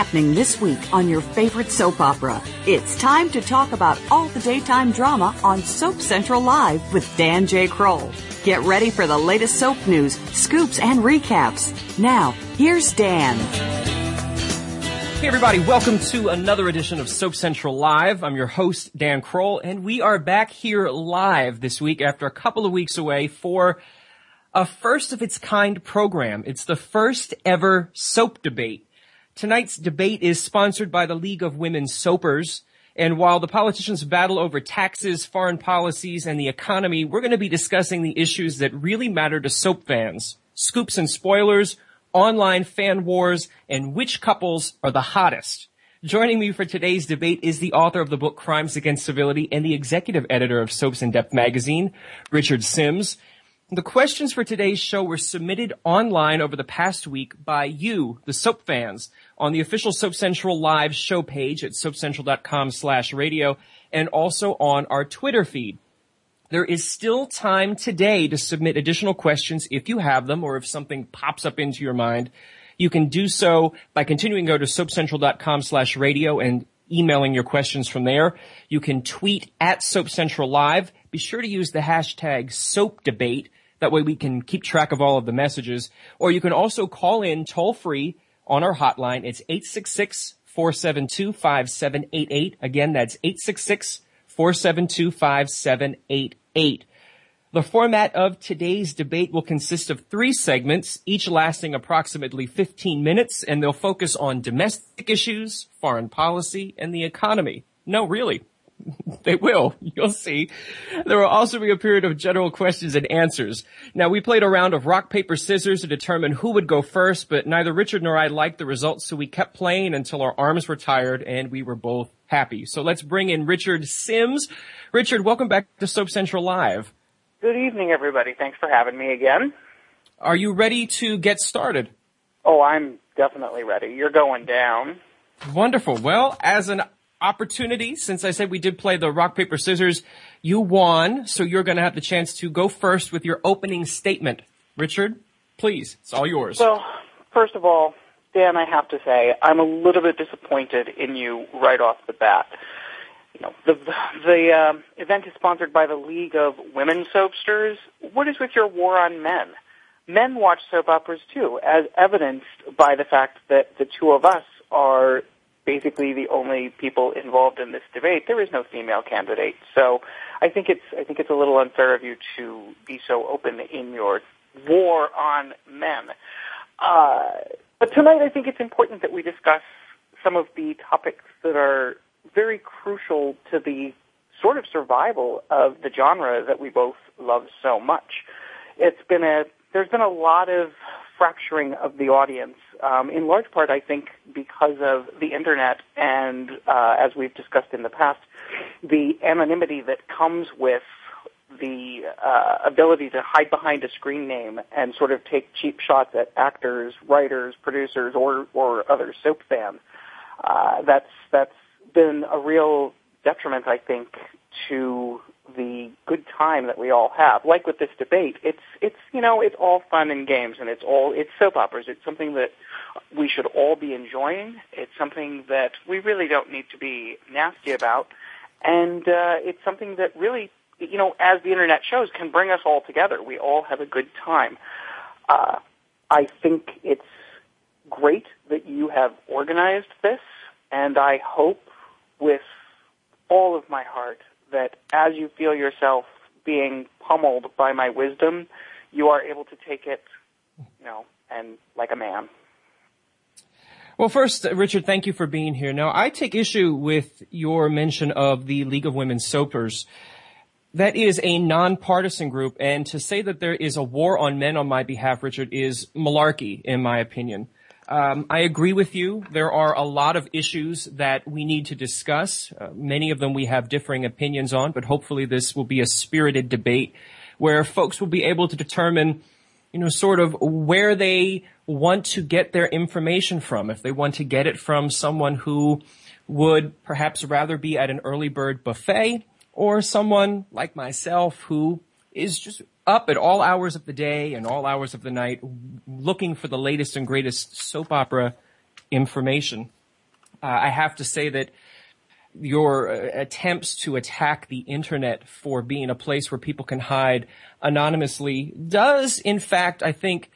happening this week on your favorite soap opera. It's time to talk about all the daytime drama on Soap Central Live with Dan J. Kroll. Get ready for the latest soap news, scoops, and recaps. Now, here's Dan. Hey, everybody. Welcome to another edition of Soap Central Live. I'm your host, Dan Kroll, and we are back here live this week after a couple of weeks away for a first-of-its-kind program. It's the first-ever soap debate. Tonight's debate is sponsored by the League of Women Soapers. And while the politicians battle over taxes, foreign policies, and the economy, we're going to be discussing the issues that really matter to soap fans. Scoops and spoilers, online fan wars, and which couples are the hottest. Joining me for today's debate is the author of the book Crimes Against Civility and the executive editor of Soaps In Depth Magazine, Richard Simms. The questions for today's show were submitted online over the past week by you, the soap fans, on the official Soap Central Live show page at SoapCentral.com/radio and also on our Twitter feed. There is still time today to submit additional questions if you have them or if something pops up into your mind. You can do so by continuing to go to SoapCentral.com/radio and emailing your questions from there. You can tweet at Soap Central Live. Be sure to use the hashtag #SoapDebate. That way we can keep track of all of the messages. Or you can also call in toll-free on our hotline. It's 866-472-5788. Again, that's 866-472-5788. The format of today's debate will consist of three segments, each lasting approximately 15 minutes, and they'll focus on domestic issues, foreign policy, and the economy. No, really. They will. You'll see. There will also be a period of general questions and answers. Now, we played a round of rock, paper, scissors to determine who would go first, but neither Richard nor I liked the results, so we kept playing until our arms were tired and we were both happy. So let's bring in Richard Simms. Richard, welcome back to Soap Central Live. Good evening, everybody. Thanks for having me again. Are you ready to get started? Oh, I'm definitely ready. You're going down. Wonderful. Well, as an opportunity, since I said we did play the rock, paper, scissors, you won, so you're going to have the chance to go first with your opening statement. Richard, please, it's all yours. Well, first of all, Dan, I have to say, I'm a little bit disappointed in you right off the bat. You know, the event is sponsored by the League of Women Soapsters. What is with your war on men? Men watch soap operas, too, as evidenced by the fact that the two of us are basically the only people involved in this debate. There is no female candidate, so I think it's a little unfair of you to be so open in your war on men. But tonight, I think it's important that we discuss some of the topics that are very crucial to the sort of survival of the genre that we both love so much. There's been a lot of fracturing of the audience, in large part, I think, because of the Internet and, as we've discussed in the past, the anonymity that comes with the ability to hide behind a screen name and sort of take cheap shots at actors, writers, producers, or other soap fans. That's been a real detriment, I think, to the good time that we all have. Like with this debate, it's all fun and games, and it's soap operas. It's something that we should all be enjoying. It's something that we really don't need to be nasty about, and it's something that really, you know, as the Internet shows, can bring us all together. We all have a good time. I think it's great that you have organized this, and I hope with all of my heart that as you feel yourself being pummeled by my wisdom, you are able to take it, you know, and like a man. Well, first, Richard, thank you for being here. Now, I take issue with your mention of the League of Women Soapers. That is a nonpartisan group, and to say that there is a war on men on my behalf, Richard, is malarkey, in my opinion. I agree with you. There are a lot of issues that we need to discuss. Many of them we have differing opinions on, but hopefully this will be a spirited debate where folks will be able to determine, you know, sort of where they want to get their information from. If they want to get it from someone who would perhaps rather be at an early bird buffet or someone like myself who is just up at all hours of the day and all hours of the night looking for the latest and greatest soap opera information. I have to say that your attempts to attack the internet for being a place where people can hide anonymously does, in fact, I think,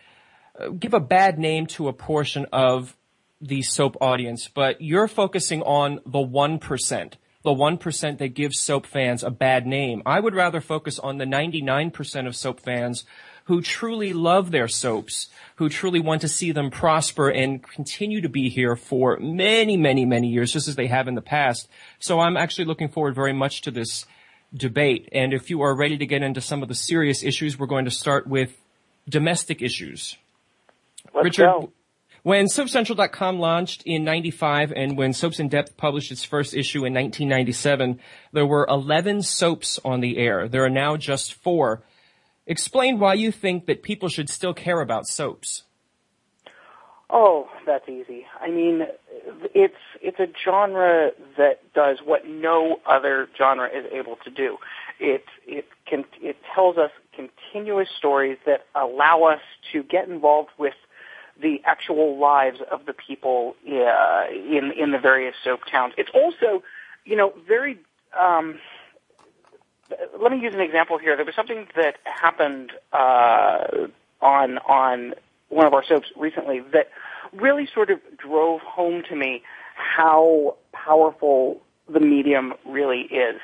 give a bad name to a portion of the soap audience. But you're focusing on the 1%, the 1% that gives soap fans a bad name. I would rather focus on the 99% of soap fans who truly love their soaps, who truly want to see them prosper and continue to be here for many, many, many years, just as they have in the past. So I'm actually looking forward very much to this debate. And if you are ready to get into some of the serious issues, we're going to start with domestic issues. Let's Richard, go. When SoapCentral.com launched in 95 and when Soaps In Depth published its first issue in 1997, there were 11 soaps on the air. There are now just 4. Explain why you think that people should still care about soaps. Oh, that's easy. I mean, it's a genre that does what no other genre is able to do. It tells us continuous stories that allow us to get involved with the actual lives of the people in the various soap towns. It's also, very. Let me use an example here. There was something that happened on one of our soaps recently that really sort of drove home to me how powerful the medium really is.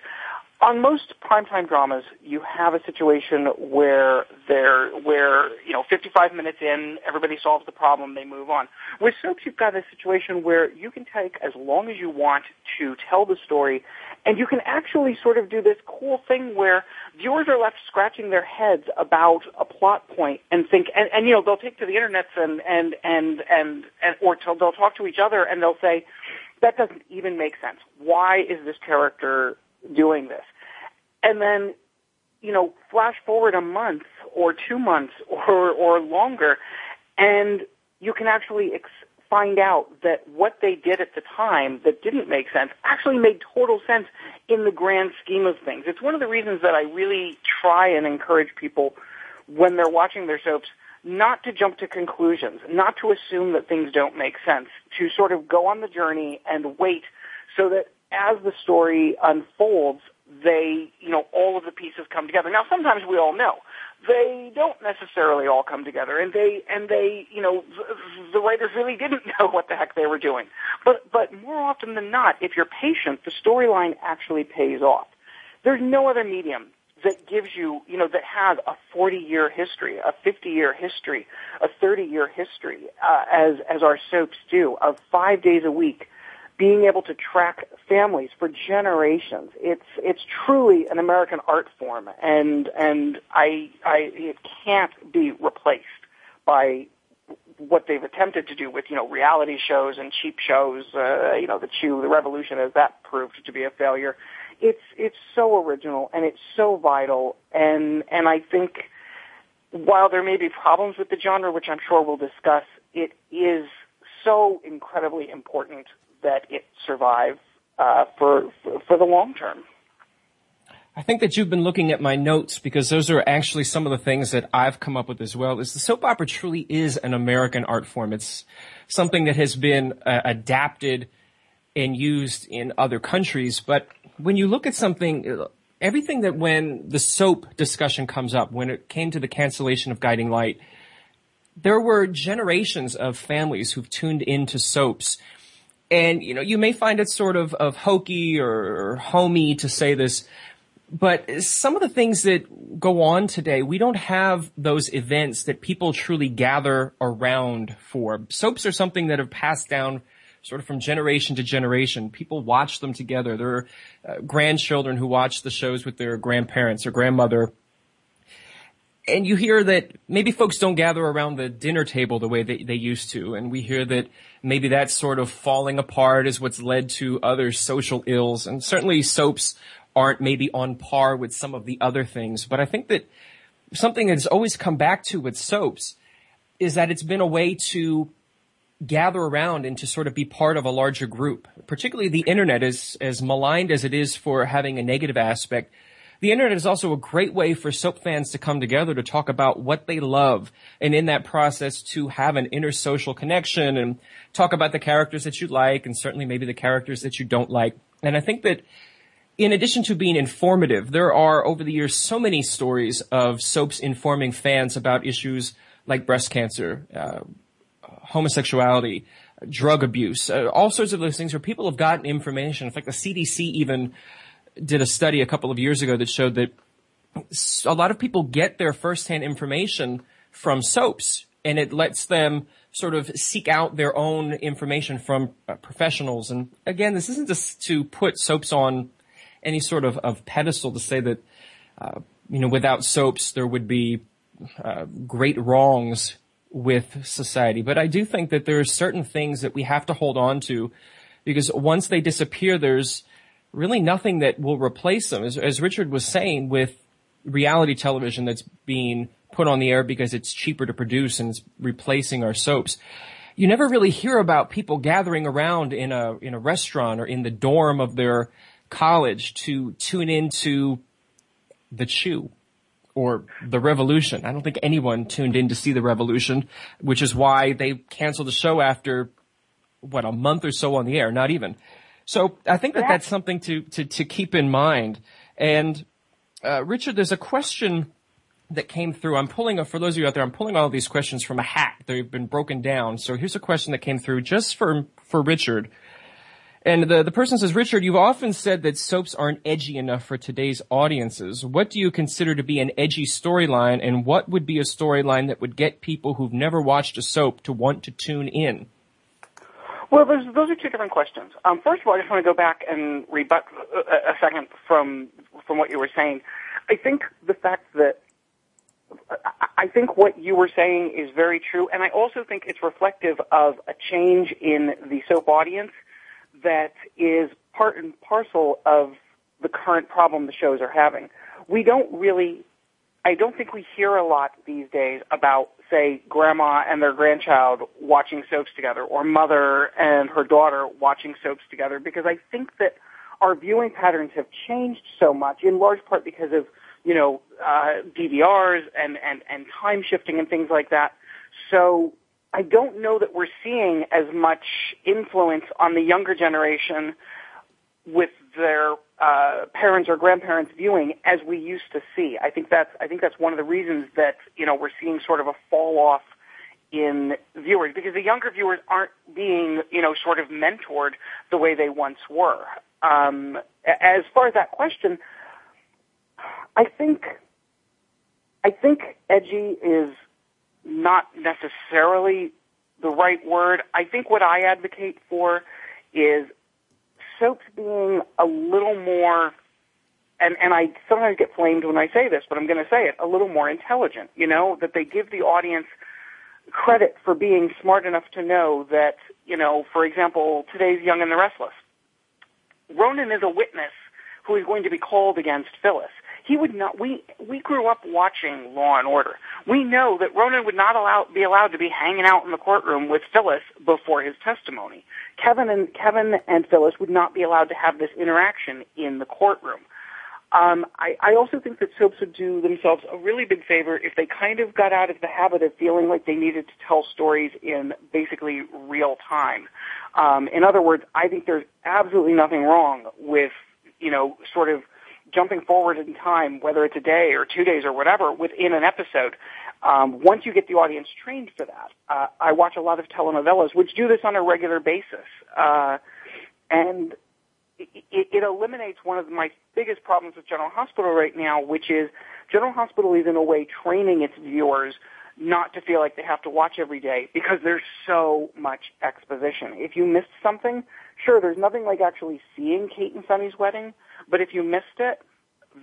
On most primetime dramas, you have a situation where 55 minutes in, everybody solves the problem, they move on. With soaps, you've got a situation where you can take as long as you want to tell the story, and you can actually sort of do this cool thing where viewers are left scratching their heads about a plot point and think, and they'll take to the internet or they'll talk to each other and they'll say, that doesn't even make sense. Why is this character doing this? And then, flash forward a month or 2 months or longer, and you can actually find out that what they did at the time that didn't make sense actually made total sense in the grand scheme of things. It's one of the reasons that I really try and encourage people when they're watching their soaps not to jump to conclusions, not to assume that things don't make sense, to sort of go on the journey and wait so that as the story unfolds, all of the pieces come together. Now, sometimes we all know they don't necessarily all come together, and the writers really didn't know what the heck they were doing. But more often than not, if you're patient, the storyline actually pays off. There's no other medium that gives you, that has a 40-year history, a 50-year history, a 30-year history, as our soaps do, of 5 days a week, being able to track families for generations. It's truly an American art form, and it can't be replaced by what they've attempted to do with, reality shows and cheap shows, The Chew, The Revolution, as that proved to be a failure. It's so original and it's so vital, and I think while there may be problems with the genre, which I'm sure we'll discuss, it is so incredibly important that it survive for the long term. I think that you've been looking at my notes because those are actually some of the things that I've come up with as well. Is the soap opera truly is an American art form. It's something that has been adapted and used in other countries. But when you look at something, everything that when the soap discussion comes up, when it came to the cancellation of Guiding Light, there were generations of families who've tuned into soaps. And, you may find it sort of hokey or homey to say this, but some of the things that go on today, we don't have those events that people truly gather around for. Soaps are something that have passed down sort of from generation to generation. People watch them together. There are grandchildren who watch the shows with their grandparents or grandmother. And you hear that maybe folks don't gather around the dinner table the way that they used to. And we hear that maybe that sort of falling apart is what's led to other social ills. And certainly soaps aren't maybe on par with some of the other things. But I think that something that's always come back to with soaps is that it's been a way to gather around and to sort of be part of a larger group. Particularly the internet, as maligned as it is for having a negative aspect, The internet is also a great way for soap fans to come together to talk about what they love, and in that process to have an intersocial connection and talk about the characters that you like and certainly maybe the characters that you don't like. And I think that in addition to being informative, there are over the years so many stories of soaps informing fans about issues like breast cancer, homosexuality, drug abuse, all sorts of those things where people have gotten information. In fact, the CDC even did a study a couple of years ago that showed that a lot of people get their firsthand information from soaps, and it lets them sort of seek out their own information from professionals. And again, this isn't just to put soaps on any sort of pedestal to say that, without soaps there would be great wrongs with society. But I do think that there are certain things that we have to hold on to, because once they disappear, there's really nothing that will replace them. As Richard was saying, with reality television that's being put on the air because it's cheaper to produce and it's replacing our soaps, you never really hear about people gathering around in a restaurant or in the dorm of their college to tune into The Chew or The Revolution. I don't think anyone tuned in to see The Revolution, which is why they canceled the show after, a month or so on the air, not even. So I think that that's something to keep in mind. And Richard, there's a question that came through. For those of you out there, I'm pulling all these questions from a hat. They've been broken down. So here's a question that came through just for Richard. And the person says, Richard, you've often said that soaps aren't edgy enough for today's audiences. What do you consider to be an edgy storyline, and what would be a storyline that would get people who've never watched a soap to want to tune in? Well, those are two different questions. First of all, I just want to go back and rebut a second from what you were saying. I think what you were saying is very true, and I also think it's reflective of a change in the soap audience that is part and parcel of the current problem the shows are having. I don't think we hear a lot these days about, say, grandma and their grandchild watching soaps together, or mother and her daughter watching soaps together, because I think that our viewing patterns have changed so much, in large part because of, DVRs and time shifting and things like that. So I don't know that we're seeing as much influence on the younger generation with their parents or grandparents viewing as we used to see. I think that's one of the reasons that we're seeing sort of a fall off in viewers, because the younger viewers aren't being sort of mentored the way they once were. As far as that question, I think edgy is not necessarily the right word. I think what I advocate for is soaps being a little more, and I sometimes get flamed when I say this, but I'm going to say it, a little more intelligent, that they give the audience credit for being smart enough to know that, for example, today's Young and the Restless. Ronan is a witness who is going to be called against Phyllis. He would not, we grew up watching Law and Order. We know that Ronan would not be allowed to be hanging out in the courtroom with Phyllis before his testimony. Kevin and Phyllis would not be allowed to have this interaction in the courtroom. I also think that soaps would do themselves a really big favor if they kind of got out of the habit of feeling like they needed to tell stories in basically real time. In other words, I think there's absolutely nothing wrong with, sort of jumping forward in time, whether it's a day or 2 days or whatever, within an episode, once you get the audience trained for that. I watch a lot of telenovelas, which do this on a regular basis, and it eliminates one of my biggest problems with General Hospital right now, which is General Hospital is in a way training its viewers not to feel like they have to watch every day because there's so much exposition. If you missed something, sure, there's nothing like actually seeing Kate and Sonny's wedding, but if you missed it,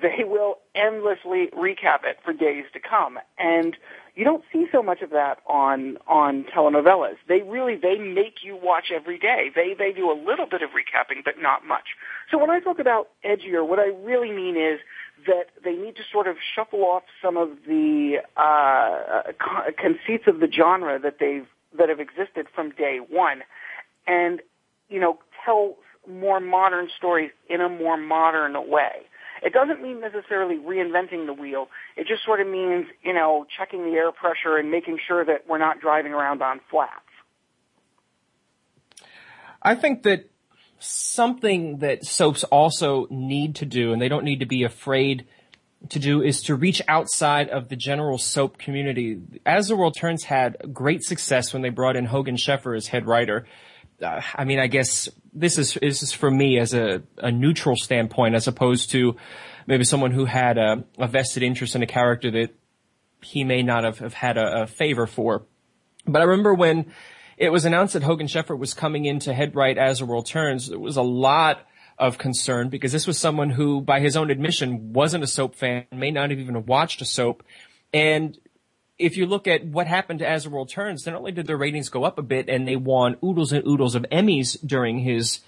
they will endlessly recap it for days to come. And you don't see so much of that on telenovelas. They make you watch every day. They do a little bit of recapping, but not much. So when I talk about edgier, what I really mean is that they need to sort of shuffle off some of the conceits of the genre that have existed from day one, and tell more modern stories in a more modern way. It doesn't mean necessarily reinventing the wheel. It just sort of means, you know, checking the air pressure and making sure that we're not driving around on flats. I think that something that soaps also need to do, and they don't need to be afraid to do, is to reach outside of the general soap community. As the World Turns had great success when they brought in Hogan Sheffer as head writer. I mean, I guess this is for me as a neutral standpoint, as opposed to maybe someone who had a vested interest in a character that he may not have had a favor for. But I remember when it was announced that Hogan Sheffer was coming in to head write As the World Turns, there was a lot of concern, because this was someone who, by his own admission, wasn't a soap fan, may not have even watched a soap. And if you look at what happened to As the World Turns, not only did their ratings go up a bit and they won oodles and oodles of Emmys during his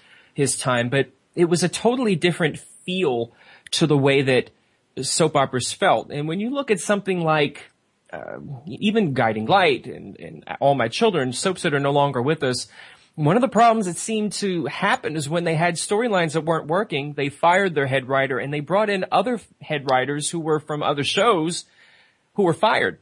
time, but it was a totally different feel to the way that soap operas felt. And when you look at something like even Guiding Light and All My Children, soaps that are no longer with us, one of the problems that seemed to happen is when they had storylines that weren't working, they fired their head writer and they brought in other head writers who were from other shows who were fired.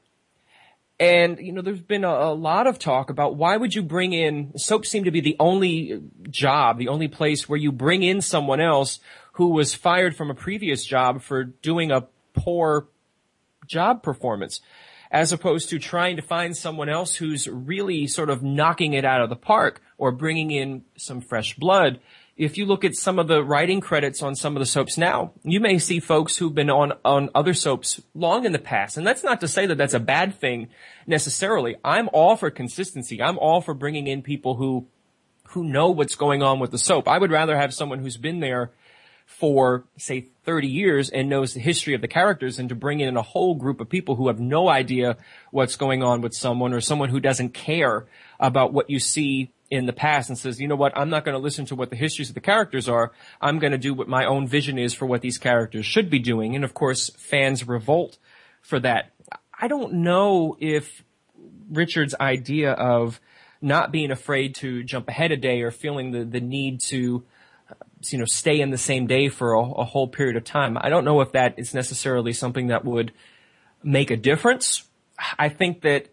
And, you know, there's been a lot of talk about why would you bring in, soaps seem to be the only job, the only place where you bring in someone else who was fired from a previous job for doing a poor job performance, as opposed to trying to find someone else who's really sort of knocking it out of the park or bringing in some fresh blood. If you look at some of the writing credits on some of the soaps now, you may see folks who've been on other soaps long in the past. And that's not to say that that's a bad thing necessarily. I'm all for consistency. I'm all for bringing in people who know what's going on with the soap. I would rather have someone who's been there for, say, 30 years and knows the history of the characters, and to bring in a whole group of people who have no idea what's going on with someone, or someone who doesn't care about what you see in the past and says, you know what, I'm not going to listen to what the histories of the characters are. I'm going to do what my own vision is for what these characters should be doing. And, of course, fans revolt for that. I don't know if Richard's idea of not being afraid to jump ahead a day or feeling the need to, you know, stay in the same day for a whole period of time, I don't know if that is necessarily something that would make a difference. I think that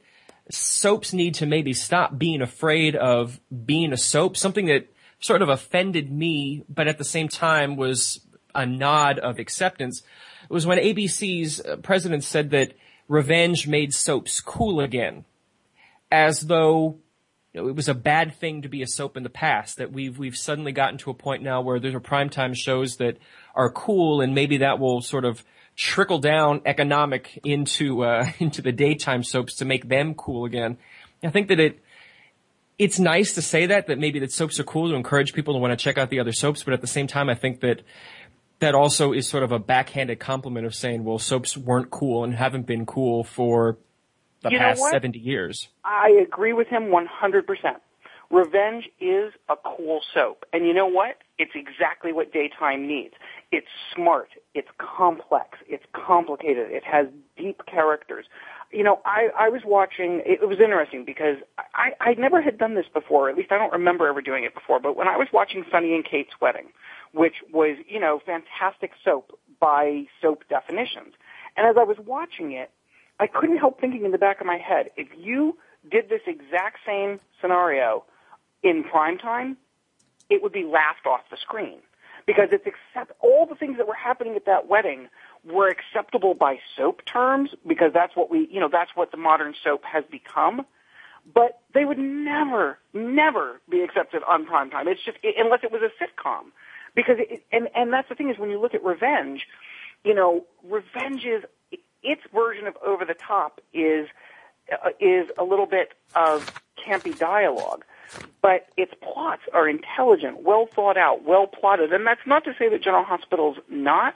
soaps need to maybe stop being afraid of being a soap, something that sort of offended me, but at the same time was a nod of acceptance. It was when ABC's president said that revenge made soaps cool again, as though, you know, it was a bad thing to be a soap in the past, that we've suddenly gotten to a point now where there are primetime shows that are cool, and maybe that will sort of trickle down economic into the daytime soaps to make them cool again. I think that it's nice to say that maybe that soaps are cool, to encourage people to want to check out the other soaps, but at the same time I think that also is sort of a backhanded compliment of saying, well, soaps weren't cool and haven't been cool for the past 70 years. I agree with him 100%. Revenge is a cool soap. And you know what? It's exactly what daytime needs. It's smart. It's complex. It's complicated. It has deep characters. You know, I was watching, it was interesting because I never had done this before, at least I don't remember ever doing it before, but when I was watching Sonny and Kate's Wedding, which was, you know, fantastic soap by soap definitions. And as I was watching it, I couldn't help thinking in the back of my head, if you did this exact same scenario in primetime, it would be laughed off the screen, because it's all the things that were happening at that wedding were acceptable by soap terms, because that's what that's what the modern soap has become. But they would never, never be accepted on primetime. It's just, unless it was a sitcom, because and that's the thing is, when you look at revenge, you know, revenge is its version of over the top is a little bit of campy dialogue. But its plots are intelligent, well thought out, well plotted. And that's not to say that General Hospital's not,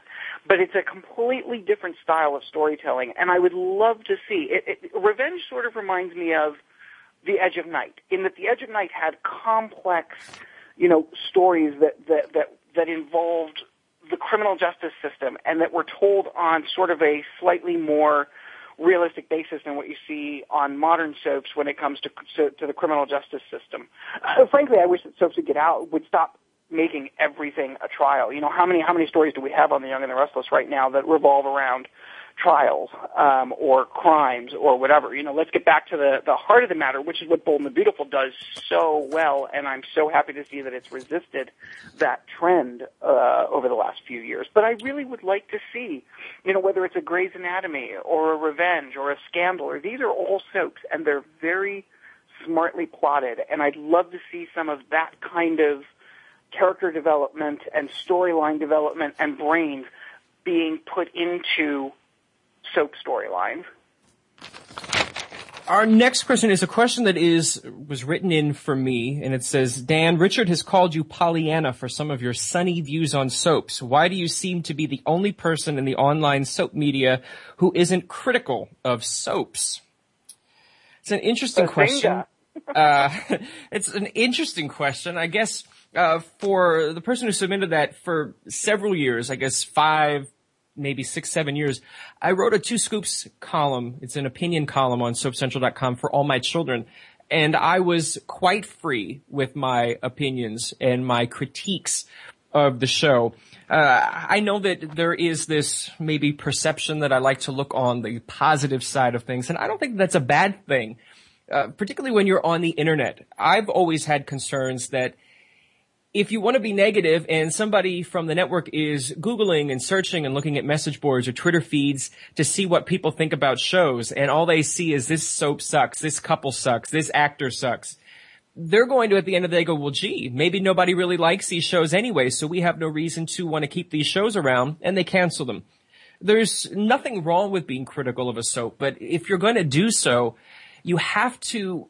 but it's a completely different style of storytelling. And I would love to see it. Revenge sort of reminds me of The Edge of Night, in that The Edge of Night had complex, you know, stories that involved the criminal justice system, and that were told on sort of a slightly more realistic basis than what you see on modern soaps when it comes to the criminal justice system. Frankly, I wish that soaps would stop making everything a trial. You know, how many stories do we have on The Young and the Restless right now that revolve around trials or crimes or whatever? You know, let's get back to the heart of the matter, which is what Bold and the Beautiful does so well, and I'm so happy to see that it's resisted that trend over the last few years. But I really would like to see, you know, whether it's a Grey's Anatomy or a Revenge or a Scandal, or these are all soaps, and they're very smartly plotted, and I'd love to see some of that kind of character development and storyline development and brains being put into soap storylines. Our next question is a question that was written in for me, and it says, Dan, Richard has called you Pollyanna for some of your sunny views on soaps. Why do you seem to be the only person in the online soap media who isn't critical of soaps? It's an interesting question. It's an interesting question, I guess. For the person who submitted that, for several years, I guess 5, maybe 6, 7 years, I wrote a 2 Scoops column. It's an opinion column on SoapCentral.com for All My Children. And I was quite free with my opinions and my critiques of the show. I know that there is this maybe perception that I like to look on the positive side of things, and I don't think that's a bad thing, particularly when you're on the internet. I've always had concerns that if you want to be negative and somebody from the network is Googling and searching and looking at message boards or Twitter feeds to see what people think about shows, and all they see is this soap sucks, this couple sucks, this actor sucks, they're going to, at the end of the day, go, well, gee, maybe nobody really likes these shows anyway, so we have no reason to want to keep these shows around, and they cancel them. There's nothing wrong with being critical of a soap, but if you're going to do so, you have to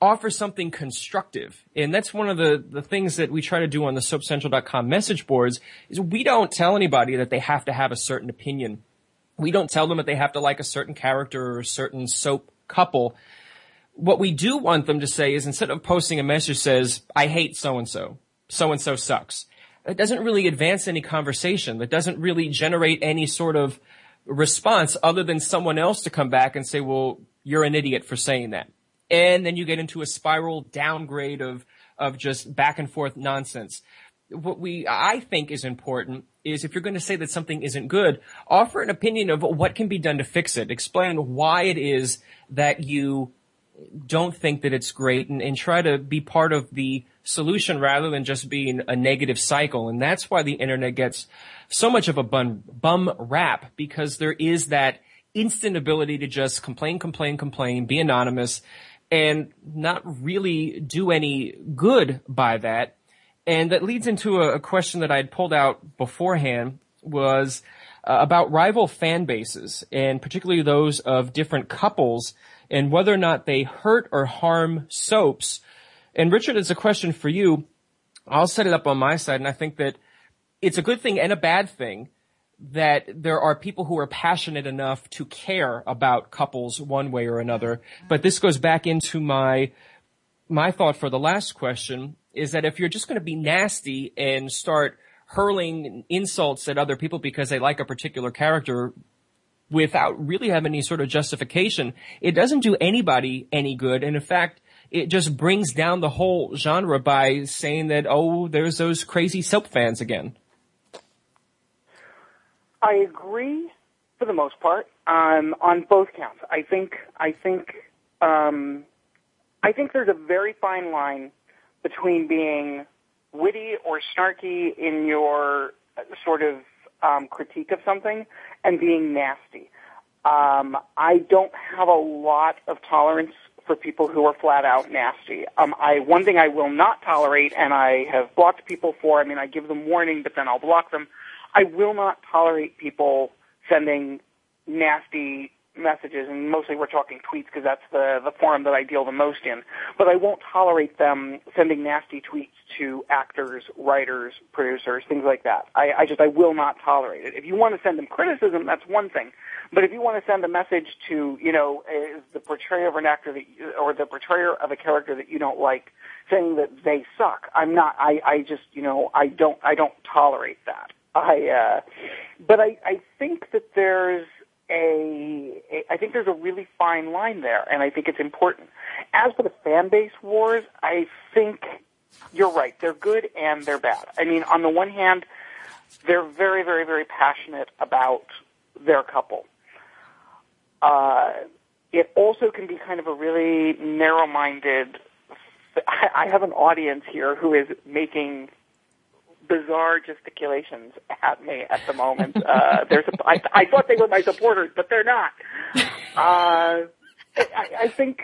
offer something constructive. And that's one of the things that we try to do on the SoapCentral.com message boards, is we don't tell anybody that they have to have a certain opinion. We don't tell them that they have to like a certain character or a certain soap couple. What we do want them to say is, instead of posting a message says, I hate so-and-so, so-and-so sucks, that doesn't really advance any conversation. That doesn't really generate any sort of response other than someone else to come back and say, well, you're an idiot for saying that. And then you get into a spiral downgrade of just back and forth nonsense. What I think is important is, if you're going to say that something isn't good, offer an opinion of what can be done to fix it. Explain why it is that you don't think that it's great, and try to be part of the solution rather than just being a negative cycle. And that's why the internet gets so much of a bum rap, because there is that instant ability to just complain, be anonymous, and not really do any good by that. And that leads into a question that I had pulled out beforehand, was about rival fan bases, and particularly those of different couples, and whether or not they hurt or harm soaps. And Richard, it's a question for you. I'll set it up on my side, and I think that it's a good thing and a bad thing that there are people who are passionate enough to care about couples one way or another. But this goes back into my thought for the last question, is that if you're just going to be nasty and start hurling insults at other people because they like a particular character without really having any sort of justification, it doesn't do anybody any good. And in fact, it just brings down the whole genre by saying that, oh, there's those crazy soap fans again. I agree, for the most part, on both counts. I think there's a very fine line between being witty or snarky in your sort of critique of something and being nasty. I don't have a lot of tolerance for people who are flat out nasty. One thing I will not tolerate, and I have blocked people for, I give them warning, but then I'll block them. I will not tolerate people sending nasty messages, and mostly we're talking tweets because that's the forum that I deal the most in. But I won't tolerate them sending nasty tweets to actors, writers, producers, things like that. I will not tolerate it. If you want to send them criticism, that's one thing. But if you want to send a message to, is the portrayal of an actor or the portrayer of a character that you don't like, saying that they suck, I don't tolerate that. But I think that there's a really fine line there, and I think it's important. As for the fan base wars, I think you're right. They're good and they're bad. I mean, on the one hand, they're very, very, very passionate about their couple. It also can be kind of a really narrow-minded... I have an audience here who is making bizarre gesticulations at me at the moment. I thought they were my supporters, but they're not. I think,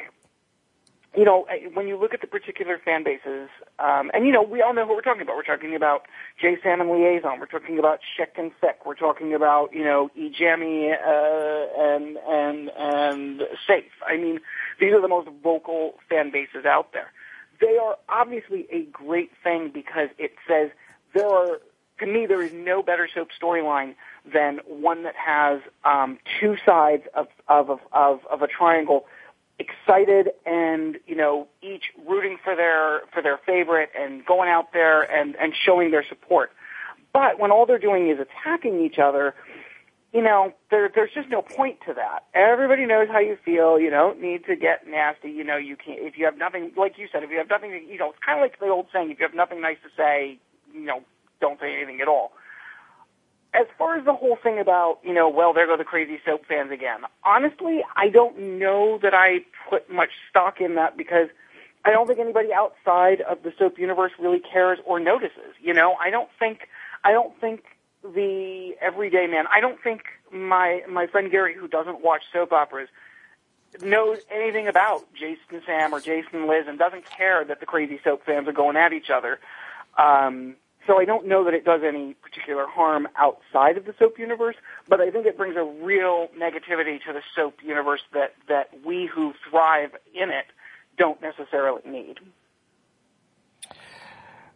you know, when you look at the particular fan bases, and, you know, we all know who we're talking about. We're talking about J. Sam and Liaison. We're talking about Sheck and Feck. We're talking about, you know, E. Jammy and Safe. I mean, these are the most vocal fan bases out there. They are obviously a great thing because it says there are, to me, there is no better soap storyline than one that has two sides of a triangle, excited and, you know, each rooting for their favorite and going out there and showing their support. But when all they're doing is attacking each other, you know, there's just no point to that. Everybody knows how you feel. You don't need to get nasty. You know, you can't, if you have nothing, like you said, if you have nothing, you know, it's kind of like the old saying, if you have nothing nice to say, you know, don't say anything at all. As far as the whole thing about, you know, well, there go the crazy soap fans again. Honestly, I don't know that I put much stock in that because I don't think anybody outside of the soap universe really cares or notices. You know, I don't think the everyday man. I don't think my friend Gary, who doesn't watch soap operas, knows anything about Jason Sam or Jason Liz and doesn't care that the crazy soap fans are going at each other. So I don't know that it does any particular harm outside of the soap universe, but I think it brings a real negativity to the soap universe that we who thrive in it don't necessarily need.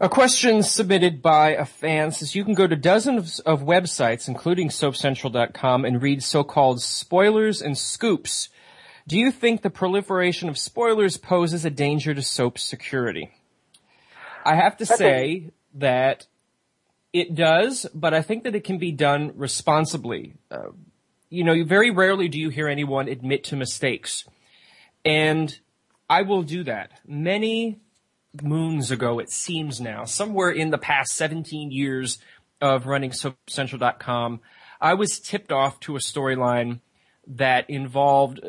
A question submitted by a fan says, you can go to dozens of websites, including SoapCentral.com, and read so-called spoilers and scoops. Do you think the proliferation of spoilers poses a danger to soap security? I have to say that it does, but I think that it can be done responsibly. You know, very rarely do you hear anyone admit to mistakes. And I will do that. Many moons ago, it seems now, somewhere in the past 17 years of running SoapCentral.com, I was tipped off to a storyline that involved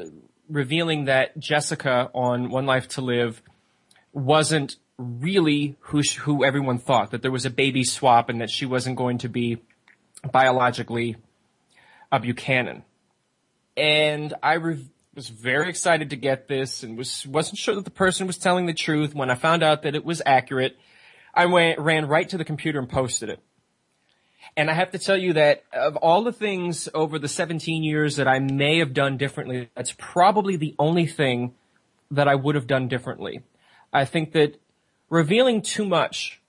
revealing that Jessica on One Life to Live wasn't really who everyone thought, that there was a baby swap and that she wasn't going to be biologically a Buchanan. And I was very excited to get this and wasn't sure that the person was telling the truth. When I found out that it was accurate, I ran right to the computer and posted it. And I have to tell you that of all the things over the 17 years that I may have done differently, that's probably the only thing that I would have done differently. I think that revealing too much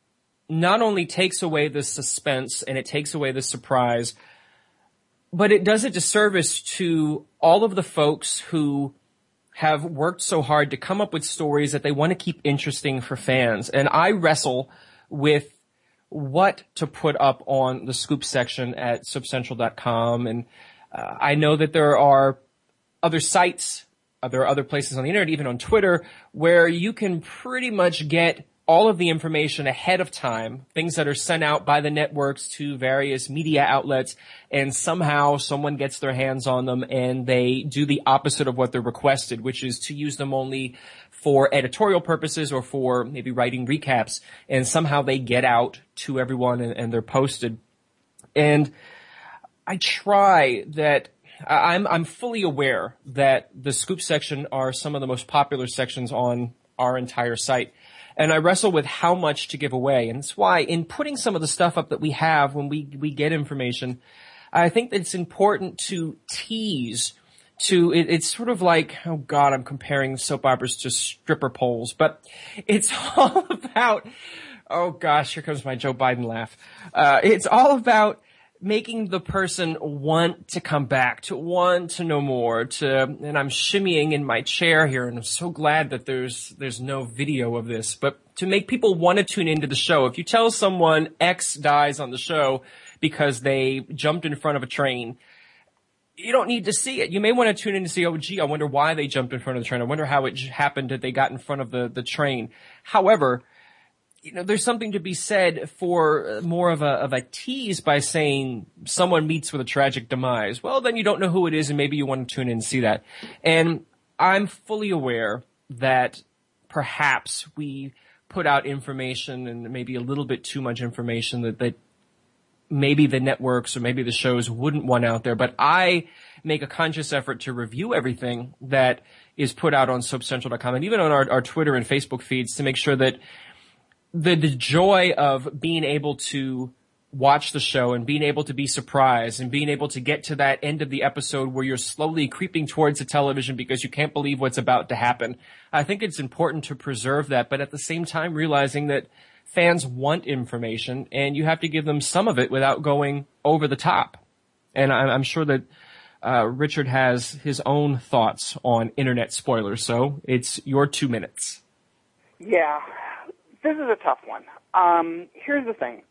not only takes away the suspense and it takes away the surprise, but it does a disservice to all of the folks who have worked so hard to come up with stories that they want to keep interesting for fans. And I wrestle with what to put up on the scoop section at SoapCentral.com. And I know that there are other sites, there are other places on the internet, even on Twitter, where you can pretty much get all of the information ahead of time, things that are sent out by the networks to various media outlets, and somehow someone gets their hands on them and they do the opposite of what they're requested, which is to use them only for editorial purposes or for maybe writing recaps, and somehow they get out to everyone and they're posted. And I try that I'm fully aware that the scoop section are some of the most popular sections on our entire site. And I wrestle with how much to give away. And that's why in putting some of the stuff up that we have when we get information, I think that it's important to tease to it. It's sort of like, oh, God, I'm comparing soap operas to stripper poles. But it's all about, oh, gosh, here comes my Joe Biden laugh. It's all about making the person want to come back, to want to know more, and I'm shimmying in my chair here, and I'm so glad that there's no video of this, but to make people want to tune into the show. If you tell someone X dies on the show because they jumped in front of a train, you don't need to see it. You may want to tune in to see, oh, gee, I wonder why they jumped in front of the train. I wonder how it happened that they got in front of the train. However, you know, there's something to be said for more of a tease by saying someone meets with a tragic demise. Well, then you don't know who it is, and maybe you want to tune in and see that. And I'm fully aware that perhaps we put out information and maybe a little bit too much information that maybe the networks or maybe the shows wouldn't want out there. But I make a conscious effort to review everything that is put out on SoapCentral.com and even on our Twitter and Facebook feeds to make sure that the joy of being able to watch the show and being able to be surprised and being able to get to that end of the episode where you're slowly creeping towards the television because you can't believe what's about to happen. I think it's important to preserve that, but at the same time realizing that fans want information and you have to give them some of it without going over the top. And I'm sure that Richard has his own thoughts on internet spoilers, so it's your 2 minutes. Yeah, this is a tough one. Here's the thing.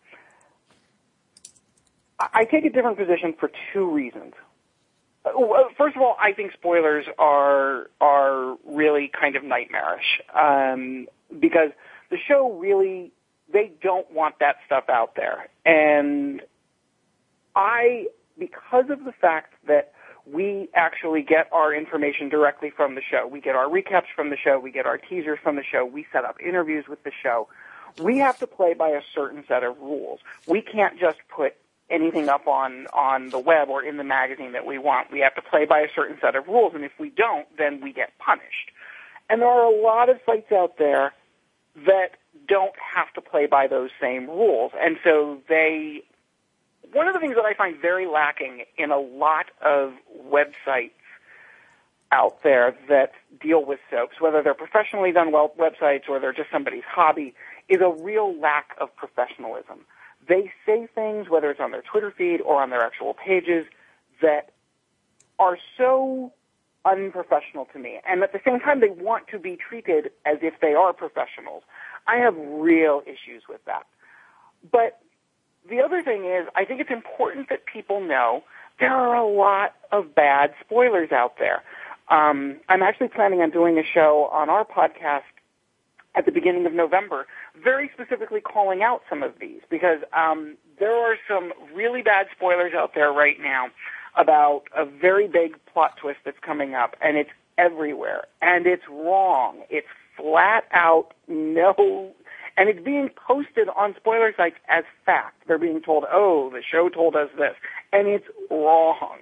I take a different position for two reasons. First of all, I think spoilers are really kind of nightmarish, because the show really, they don't want that stuff out there. And because of the fact that we actually get our information directly from the show, we get our recaps from the show, we get our teasers from the show, we set up interviews with the show, we have to play by a certain set of rules. We can't just put anything up on the web or in the magazine that we want. We have to play by a certain set of rules, and if we don't, then we get punished. And there are a lot of sites out there that don't have to play by those same rules. And so one of the things that I find very lacking in a lot of websites out there that deal with soaps, whether they're professionally done websites or they're just somebody's hobby, is a real lack of professionalism. They say things, whether it's on their Twitter feed or on their actual pages, that are so unprofessional to me. And at the same time, they want to be treated as if they are professionals. I have real issues with that. But the other thing is, I think it's important that people know there are a lot of bad spoilers out there. I'm actually planning on doing a show on our podcast at the beginning of November, very specifically calling out some of these, because there are some really bad spoilers out there right now about a very big plot twist that's coming up, and it's everywhere, and it's wrong. It's flat out no, and it's being posted on spoiler sites as fact. They're being told, oh, the show told us this, and it's wrong.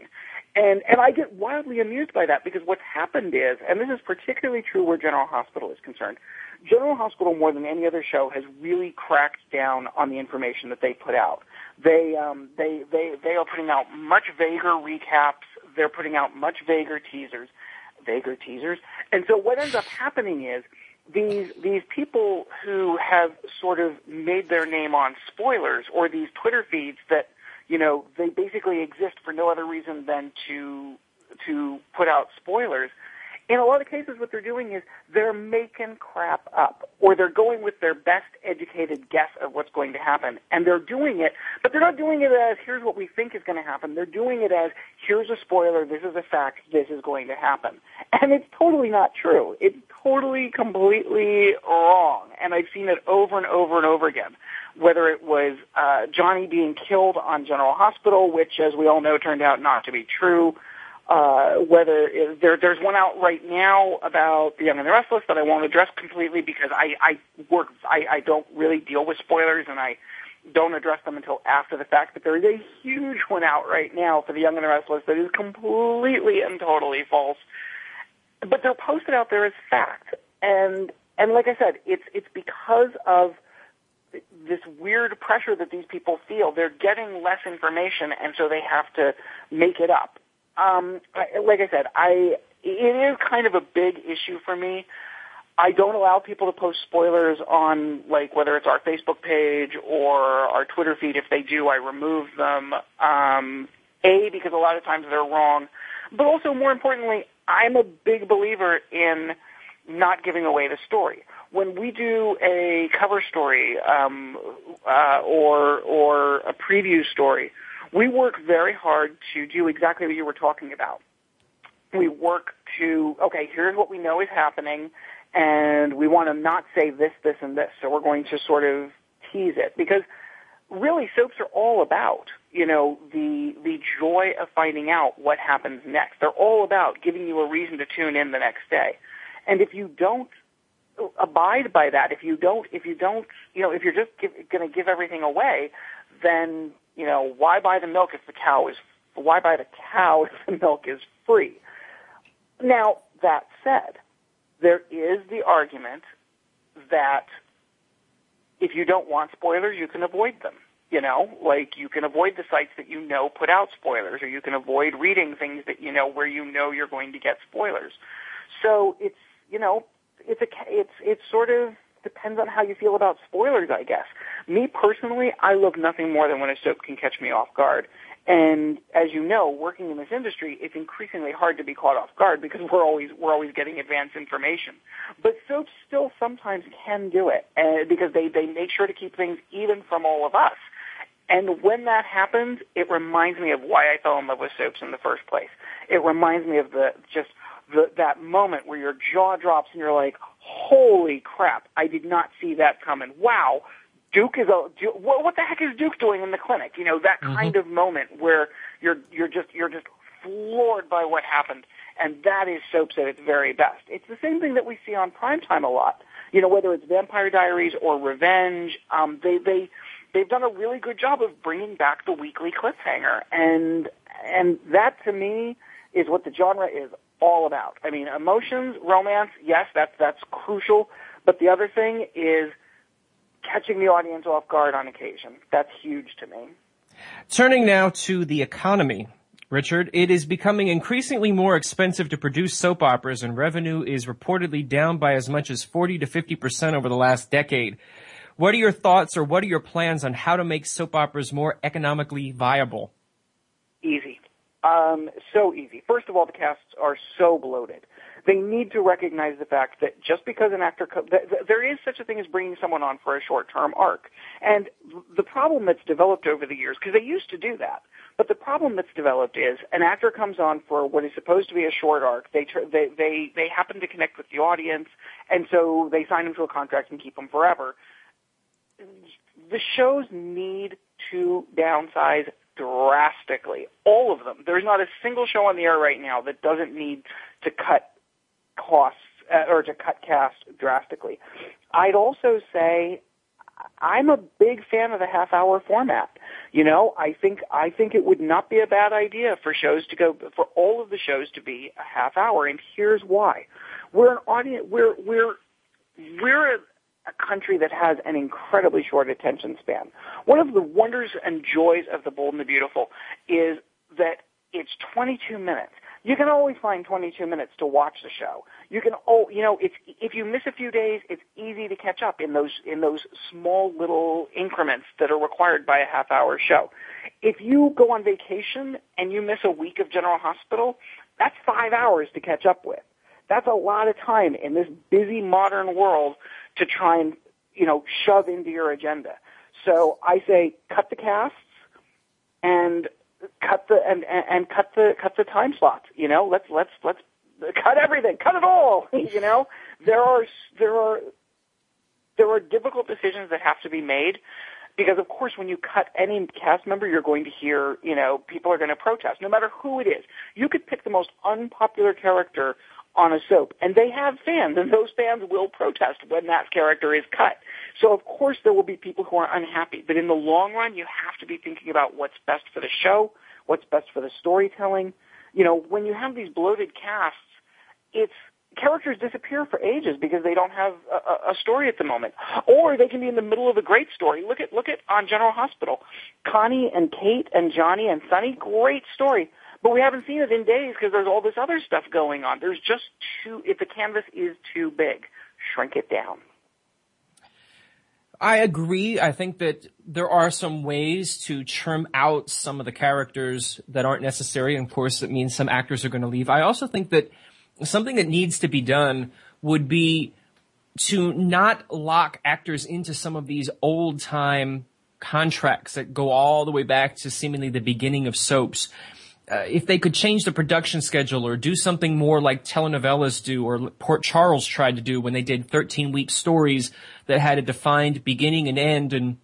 And I get wildly amused by that, because what's happened is, and this is particularly true where General Hospital is concerned, General Hospital, more than any other show, has really cracked down on the information that they put out. They are putting out much vaguer recaps. They're putting out much vaguer teasers. And so what ends up happening is these people who have sort of made their name on spoilers, or these Twitter feeds that, you know, they basically exist for no other reason than to put out spoilers. In a lot of cases, what they're doing is they're making crap up, or they're going with their best educated guess of what's going to happen. And they're doing it, but they're not doing it as, here's what we think is going to happen. They're doing it as, here's a spoiler, this is a fact, this is going to happen. And it's totally not true. It's totally, completely wrong. And I've seen it over and over and over again, whether it was Johnny being killed on General Hospital, which, as we all know, turned out not to be true. There's one out right now about The Young and the Restless that I won't address completely, because I don't really deal with spoilers, and I don't address them until after the fact. But there is a huge one out right now for The Young and the Restless that is completely and totally false. But they're posted out there as fact. And like I said, it's because of this weird pressure that these people feel. They're getting less information, and so they have to make it up. Like I said, it is kind of a big issue for me. I don't allow people to post spoilers on, like, whether it's our Facebook page or our Twitter feed. If they do, I remove them, because a lot of times they're wrong. But also, more importantly, I'm a big believer in not giving away the story. When we do a cover story or a preview story, we work very hard to do exactly what you were talking about. we work to, okay, here's what we know is happening, and we want to not say this, this, and this. So we're going to sort of tease it. Because really, soaps are all about, you know, the joy of finding out what happens next. They're all about giving you a reason to tune in the next day. And if you don't abide by that, if you're just going to give everything away, then, you know, why buy the milk if the cow is, why buy the cow if the milk is free? Now, that said, there is the argument that if you don't want spoilers, you can avoid them. You know, like you can avoid the sites that you know put out spoilers, or you can avoid reading things that you know where you know you're going to get spoilers. So it's, you know, it sort of depends on how you feel about spoilers, I guess. Me personally, I love nothing more than when a soap can catch me off guard. And as you know, working in this industry, it's increasingly hard to be caught off guard because we're always getting advanced information. But soaps still sometimes can do it because they make sure to keep things even from all of us. And when that happens, it reminds me of why I fell in love with soaps in the first place. It reminds me of that moment where your jaw drops and you're like, holy crap, I did not see that coming. Wow, what the heck is Duke doing in the clinic? You know, that kind of moment where you're just floored by what happened, and that is soaps at its very best. It's the same thing that we see on primetime a lot. You know, whether it's Vampire Diaries or Revenge, they've done a really good job of bringing back the weekly cliffhanger, and that to me is what the genre is all about. I mean, emotions, romance, yes, that's crucial, but the other thing is catching the audience off guard on occasion. That's huge to me. Turning now to the economy, Richard, it is becoming increasingly more expensive to produce soap operas, and revenue is reportedly down by as much as 40 to 50% over the last decade. What are your thoughts, or what are your plans on how to make soap operas more economically viable? Easy. So easy. First of all, the casts are so bloated. They need to recognize the fact that just because an actor, there is such a thing as bringing someone on for a short-term arc. And the problem that's developed over the years, because they used to do that, but the problem that's developed is an actor comes on for what is supposed to be a short arc. They happen to connect with the audience, and so they sign them to a contract and keep them forever. The shows need to downsize drastically. All of them. There's not a single show on the air right now that doesn't need to cut costs or to cut cast drastically. I'd also say I'm a big fan of the half-hour format. You know, I think it would not be a bad idea for shows to go, for all of the shows to be a half hour. And here's why: we're an audience. We're a country that has an incredibly short attention span. One of the wonders and joys of The Bold and the Beautiful is that it's 22 minutes. You can always find 22 minutes to watch the show. You can, it's, if you miss a few days, it's easy to catch up in those small little increments that are required by a half-hour show. If you go on vacation and you miss a week of General Hospital, that's 5 hours to catch up with. That's a lot of time in this busy modern world to try and, you know, shove into your agenda. So I say cut the casts and cut the time slots. You know, let's cut everything, cut it all. You know, there are difficult decisions that have to be made. Because, of course, when you cut any cast member, you're going to hear, you know, people are going to protest, no matter who it is. You could pick the most unpopular character on a soap, and they have fans, and those fans will protest when that character is cut. So, of course, there will be people who are unhappy. But in the long run, you have to be thinking about what's best for the show, what's best for the storytelling. You know, when you have these bloated casts, it's characters disappear for ages because they don't have a story at the moment, or they can be in the middle of a great story. Look at on General Hospital, Connie and Kate and Johnny and Sonny, great story, but we haven't seen it in days because there's all this other stuff going on. There's just too, if the canvas is too big, shrink it down. I agree. I think that there are some ways to trim out some of the characters that aren't necessary, and of course it means some actors are going to leave. I also think that something that needs to be done would be to not lock actors into some of these old-time contracts that go all the way back to seemingly the beginning of soaps. if they could change the production schedule or do something more like telenovelas do or Port Charles tried to do when they did 13-week stories that had a defined beginning and end and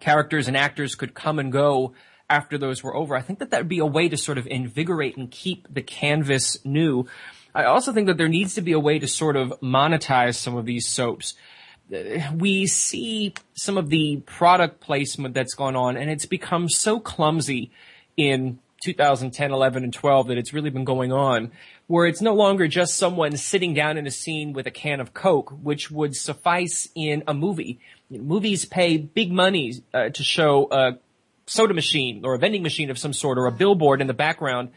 characters and actors could come and go after those were over, I think that that would be a way to sort of invigorate and keep the canvas new. I also think that there needs to be a way to sort of monetize some of these soaps. We see some of the product placement that's gone on, and it's become so clumsy in 2010, 11, and 12 that it's really been going on, where it's no longer just someone sitting down in a scene with a can of Coke, which would suffice in a movie. You know, movies pay big money to show a soda machine or a vending machine of some sort or a billboard in the background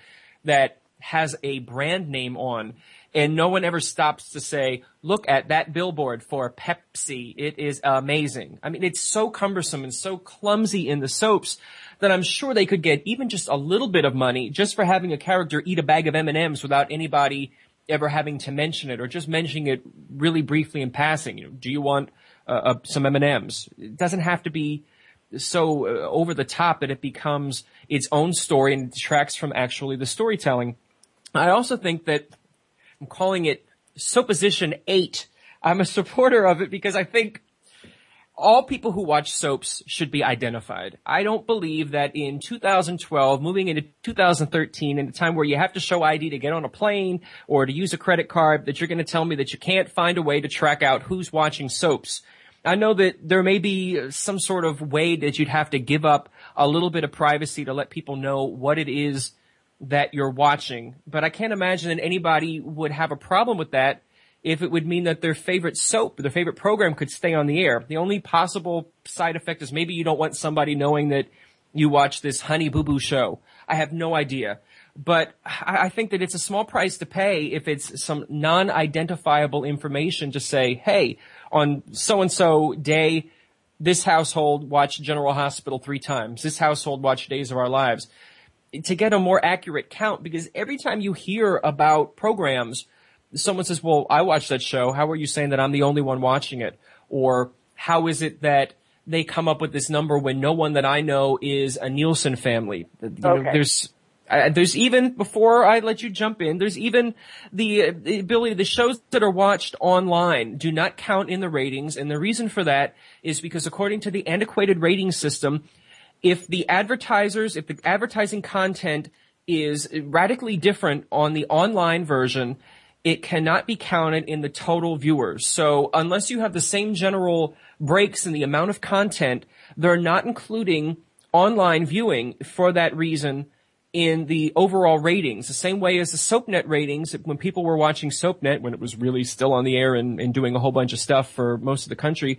that has a brand name on. And no one ever stops to say, look at that billboard for Pepsi. It is amazing. I mean, it's so cumbersome and so clumsy in the soaps that I'm sure they could get even just a little bit of money just for having a character eat a bag of M&Ms without anybody ever having to mention it or just mentioning it really briefly in passing. You know, do you want some M&Ms? It doesn't have to be so over the top that it becomes its own story and detracts from actually the storytelling. I also think that I'm calling it Soapposition 8. I'm a supporter of it because I think all people who watch soaps should be identified. I don't believe that in 2012, moving into 2013, in a time where you have to show ID to get on a plane or to use a credit card, that you're going to tell me that you can't find a way to track out who's watching soaps. I know that there may be some sort of way that you'd have to give up a little bit of privacy to let people know what it is that you're watching, but I can't imagine that anybody would have a problem with that if it would mean that their favorite soap, their favorite program could stay on the air. The only possible side effect is maybe you don't want somebody knowing that you watch this Honey Boo Boo show. I have no idea. But I think that it's a small price to pay if it's some non-identifiable information to say, hey, on so-and-so day, this household watched General Hospital 3 times. This household watched Days of Our Lives. To get a more accurate count, because every time you hear about programs, someone says, well, I watched that show. How are you saying that I'm the only one watching it? Or how is it that they come up with this number when no one that I know is a Nielsen family? Okay. You know, there's even, before I let you jump in, there's even the ability, the shows that are watched online do not count in the ratings. And the reason for that is because according to the antiquated rating system, if the advertising content is radically different on the online version, it cannot be counted in the total viewers. So unless you have the same general breaks in the amount of content, they're not including online viewing for that reason in the overall ratings. The same way as the SoapNet ratings, when people were watching SoapNet, when it was really still on the air and doing a whole bunch of stuff for most of the country,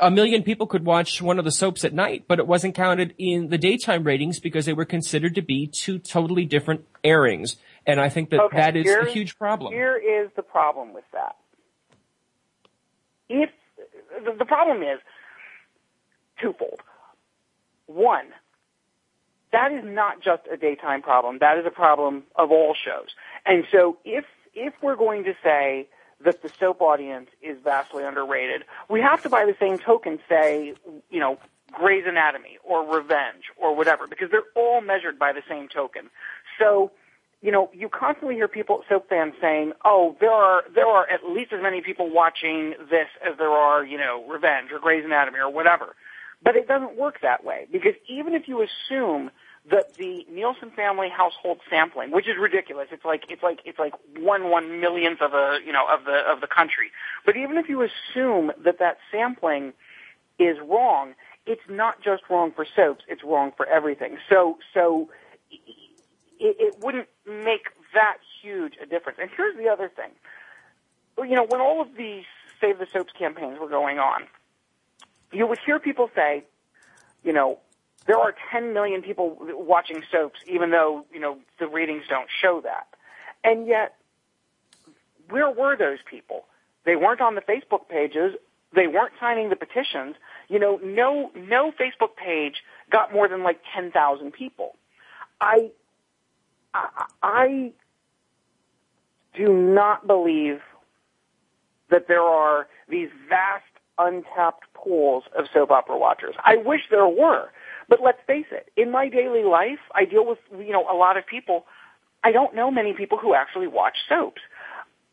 1 million people could watch one of the soaps at night, but it wasn't counted in the daytime ratings because they were considered to be 2 totally different airings. And I think that that is a huge problem. Here is the problem with that. If the problem is twofold. One, that is not just a daytime problem. That is a problem of all shows. And so if we're going to say that the soap audience is vastly underrated, we have to, by the same token, say, you know, Grey's Anatomy or Revenge or whatever, because they're all measured by the same token. So, you know, you constantly hear people, soap fans, saying, oh, there are at least as many people watching this as there are, you know, Revenge or Grey's Anatomy or whatever. But it doesn't work that way, because even if you assume that the Nielsen family household sampling, which is ridiculous, it's like 1/1,000,000th of a, you know, of the country. But even if you assume that sampling is wrong, it's not just wrong for soaps, it's wrong for everything. So it wouldn't make that huge a difference. And here's the other thing. You know, when all of these Save the Soaps campaigns were going on, you would hear people say, you know, there are 10 million people watching soaps, even though, you know, the ratings don't show that. And yet, where were those people? They weren't on the Facebook pages. They weren't signing the petitions. You know, no Facebook page got more than like 10,000 people. I do not believe that there are these vast untapped pools of soap opera watchers. I wish there were. But let's face it, in my daily life, I deal with, you know, a lot of people. I don't know many people who actually watch soaps.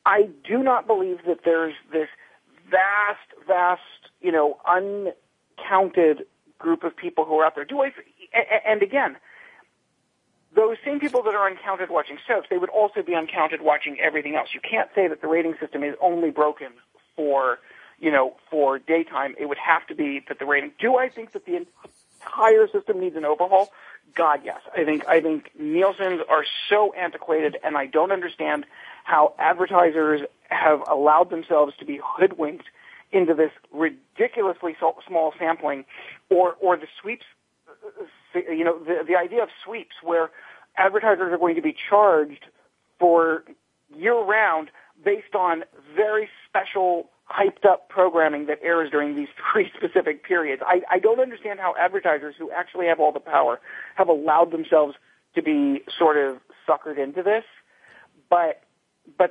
I do not believe that there's this vast, you know, uncounted group of people who are out there. Do I? And again, those same people that are uncounted watching soaps, they would also be uncounted watching everything else. You can't say that the rating system is only broken for, you know, for daytime. It would have to be that the rating. Do I think that the entire system needs an overhaul? God, yes. I think Nielsen's are so antiquated, and I don't understand how advertisers have allowed themselves to be hoodwinked into this ridiculously small sampling, or the sweeps, you know, the idea of sweeps where advertisers are going to be charged for year-round based on very special hyped-up programming that airs during these three specific periods. I don't understand how advertisers who actually have all the power have allowed themselves to be sort of suckered into this. But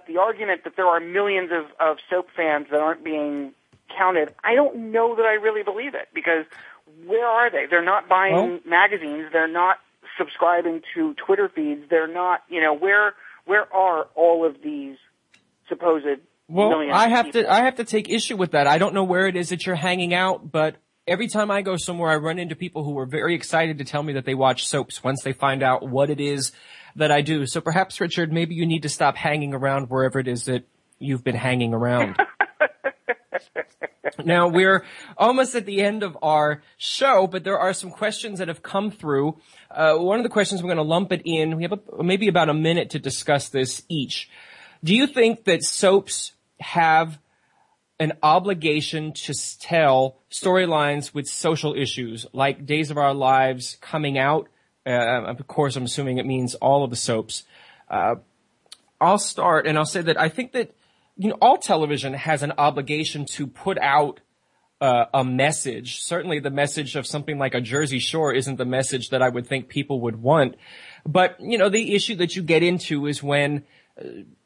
the argument that there are millions of soap fans that aren't being counted, I don't know that I really believe it, because where are they? They're not buying magazines. They're not subscribing to Twitter feeds. They're not, you know, where are all of these supposed millions of people? I have to take issue with that. I don't know where it is that you're hanging out, but every time I go somewhere, I run into people who are very excited to tell me that they watch soaps once they find out what it is that I do. So perhaps, Richard, maybe you need to stop hanging around wherever it is that you've been hanging around. Now, we're almost at the end of our show, but there are some questions that have come through. One of the questions, we're going to lump it in. We have maybe about a minute to discuss this each. Do you think that soaps have an obligation to tell storylines with social issues, like Days of Our Lives coming out? Of course, I'm assuming it means all of the soaps. I'll start, and I'll say that I think that, you know, all television has an obligation to put out a message. Certainly the message of something like a Jersey Shore isn't the message that I would think people would want. But, you know, the issue that you get into is when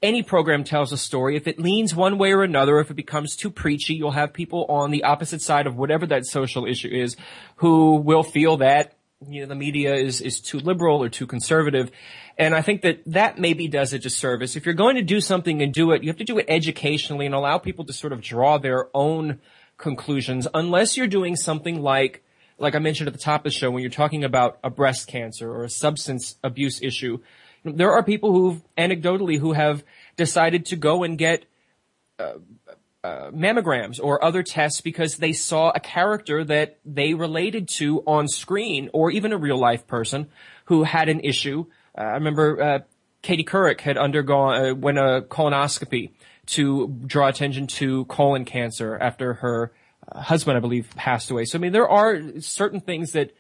any program tells a story, if it leans one way or another, if it becomes too preachy, you'll have people on the opposite side of whatever that social issue is who will feel that, you know, the media is too liberal or too conservative. And I think that that maybe does a disservice. If you're going to do something and do it, you have to do it educationally and allow people to sort of draw their own conclusions, unless you're doing something like I mentioned at the top of the show, when you're talking about a breast cancer or a substance abuse issue. There are people who've anecdotally who have decided to go and get mammograms or other tests because they saw a character that they related to on screen, or even a real life person who had an issue. I remember Katie Couric had undergone a colonoscopy to draw attention to colon cancer after her husband, I believe, passed away. So I mean, there are certain things that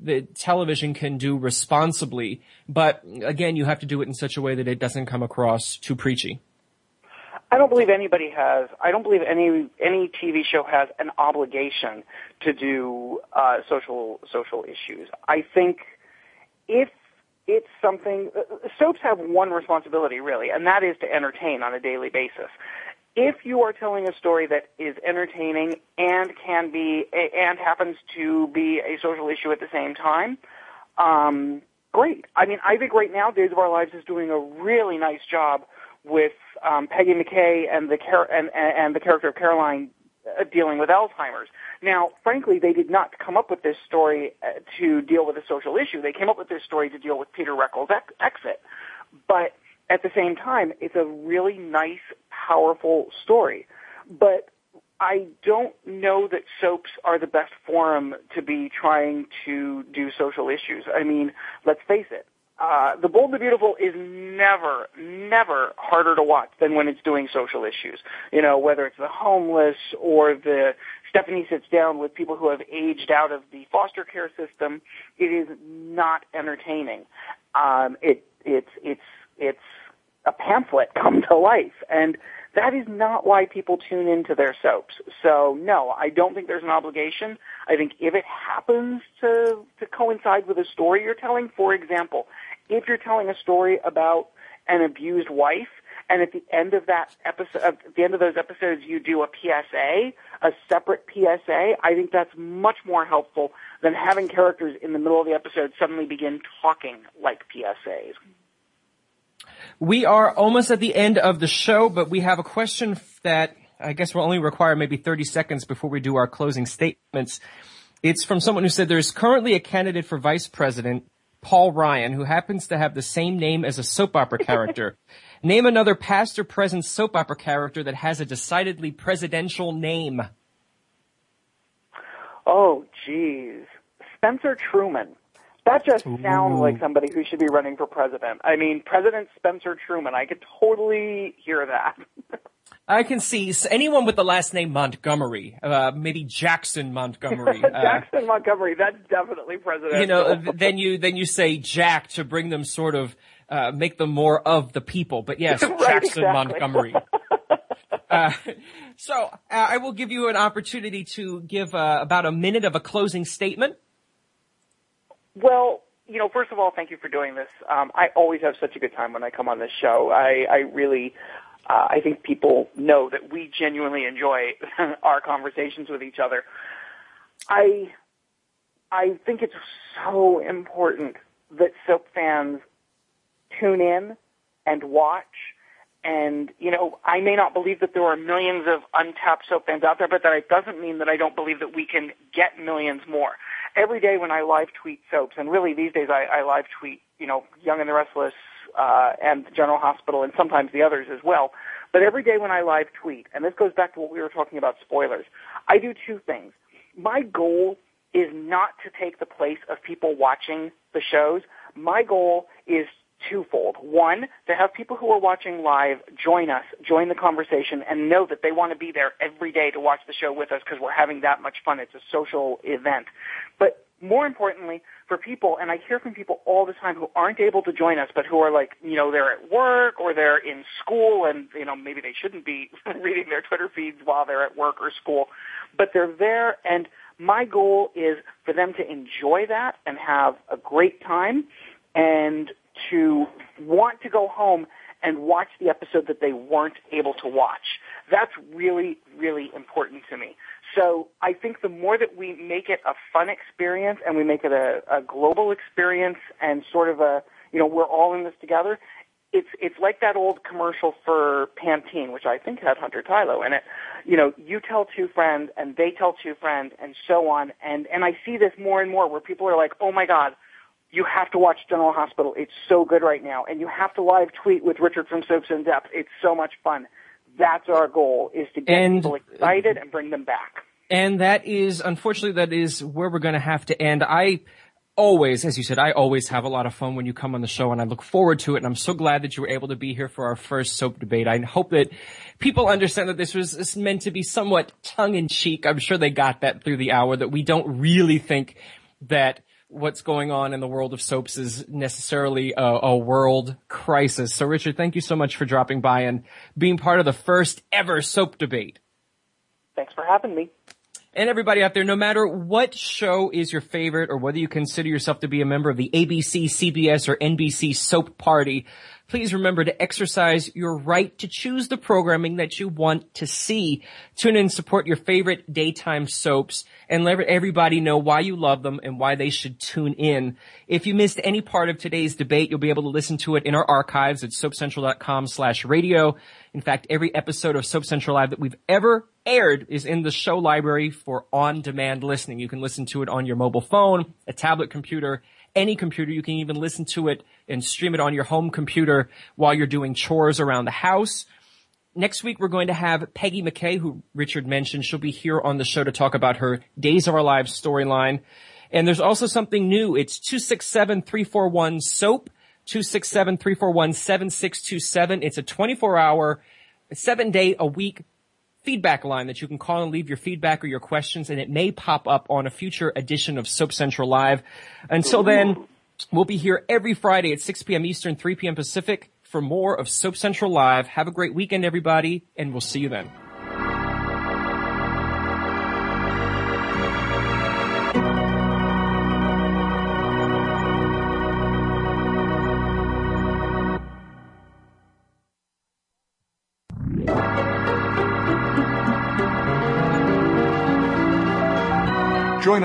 the television can do responsibly, but again, you have to do it in such a way that it doesn't come across too preachy. I don't believe anybody has. I don't believe any TV show has an obligation to do social issues. I think if it's something, soaps have one responsibility really, and that is to entertain on a daily basis. If you are telling a story that is entertaining and can be and happens to be a social issue at the same time, great. I mean, I think right now Days of Our Lives is doing a really nice job with Peggy McKay and the character of Caroline dealing with Alzheimer's. Now, frankly, they did not come up with this story to deal with a social issue. They came up with this story to deal with Peter Reckle's exit. But at the same time, it's a really nice, powerful story. But I don't know that soaps are the best forum to be trying to do social issues. I mean, let's face it. The Bold and the Beautiful is never harder to watch than when it's doing social issues. You know, whether it's the homeless or the Stephanie sits down with people who have aged out of the foster care system, it is not entertaining. It's a pamphlet come to life, and that is not why people tune into their soaps. So no, I don't think there's an obligation. I think if it happens to coincide with a story you're telling, for example, if you're telling a story about an abused wife And at the end of that episode, at the end of those episodes, you do a PSA, a separate PSA. I think that's much more helpful than having characters in the middle of the episode suddenly begin talking like PSAs. We are almost at the end of the show, but we have a question that I guess will only require maybe 30 seconds before we do our closing statements. It's from someone who said, there's currently a candidate for vice president, Paul Ryan, who happens to have the same name as a soap opera character. Name another past or present soap opera character that has a decidedly presidential name. Oh, geez. Spencer Truman. That just sounds like somebody who should be running for president. I mean, President Spencer Truman. I could totally hear that. I can see anyone with the last name Montgomery, maybe Jackson Montgomery. Jackson Montgomery, that's definitely presidential. You know, then you say Jack to bring them sort of, make them more of the people. But yes, right, Jackson exactly. Montgomery. So I will give you an opportunity to give about a minute of a closing statement. Well, you know, first of all, thank you for doing this. I always have such a good time when I come on this show. I think people know that we genuinely enjoy our conversations with each other. I think it's so important that soap fans tune in and watch. And, you know, I may not believe that there are millions of untapped soap fans out there, but that doesn't mean that I don't believe that we can get millions more. Every day when I live tweet soaps, and really these days I live tweet, you know, Young and the Restless, and General Hospital, and sometimes the others as well. But every day when I live tweet, and this goes back to what we were talking about, spoilers, I do two things. My goal is not to take the place of people watching the shows. My goal is twofold. One, to have people who are watching live join us, join the conversation, and know that they want to be there every day to watch the show with us because we're having that much fun. It's a social event. But more importantly, for people, and I hear from people all the time who aren't able to join us, but who are like, you know, they're at work or they're in school and, you know, maybe they shouldn't be reading their Twitter feeds while they're at work or school, but they're there, and my goal is for them to enjoy that and have a great time and to want to go home and watch the episode that they weren't able to watch. That's really, really important to me. So I think the more that we make it a fun experience and we make it a global experience and sort of a, you know, we're all in this together, it's like that old commercial for Pantene, which I think had Hunter Tylo in it. You know, you tell two friends and they tell two friends and so on. And I see this more and more where people are like, oh, my God, you have to watch General Hospital. It's so good right now. And you have to live tweet with Richard from Soaps In Depth. It's so much fun. That's our goal, is to get people excited and bring them back. And that is, unfortunately, that is where we're going to have to end. I always, as you said, I always have a lot of fun when you come on the show, and I look forward to it. And I'm so glad that you were able to be here for our first soap debate. I hope that people understand that this was meant to be somewhat tongue-in-cheek. I'm sure they got that through the hour, that we don't really think that what's going on in the world of soaps is necessarily a world crisis. So, Richard, thank you so much for dropping by and being part of the first ever soap debate. Thanks for having me. And everybody out there, no matter what show is your favorite or whether you consider yourself to be a member of the ABC, CBS, or NBC soap party, please remember to exercise your right to choose the programming that you want to see. Tune in and support your favorite daytime soaps and let everybody know why you love them and why they should tune in. If you missed any part of today's debate, you'll be able to listen to it in our archives at SoapCentral.com/radio. In fact, every episode of Soap Central Live that we've ever aired is in the show library for on-demand listening. You can listen to it on your mobile phone, a tablet computer, any computer. You can even listen to it and stream it on your home computer while you're doing chores around the house. Next week, we're going to have Peggy McKay, who Richard mentioned. She'll be here on the show to talk about her Days of Our Lives storyline. And there's also something new. It's 267-341-SOAP, 267-341-7627. It's a 24-hour, 7-day-a-week feedback line that you can call and leave your feedback or your questions, and it may pop up on a future edition of Soap Central Live. Until then, we'll be here every Friday at 6 p.m. Eastern, 3 p.m. Pacific for more of Soap Central Live. Have a great weekend, everybody, and we'll see you then. Join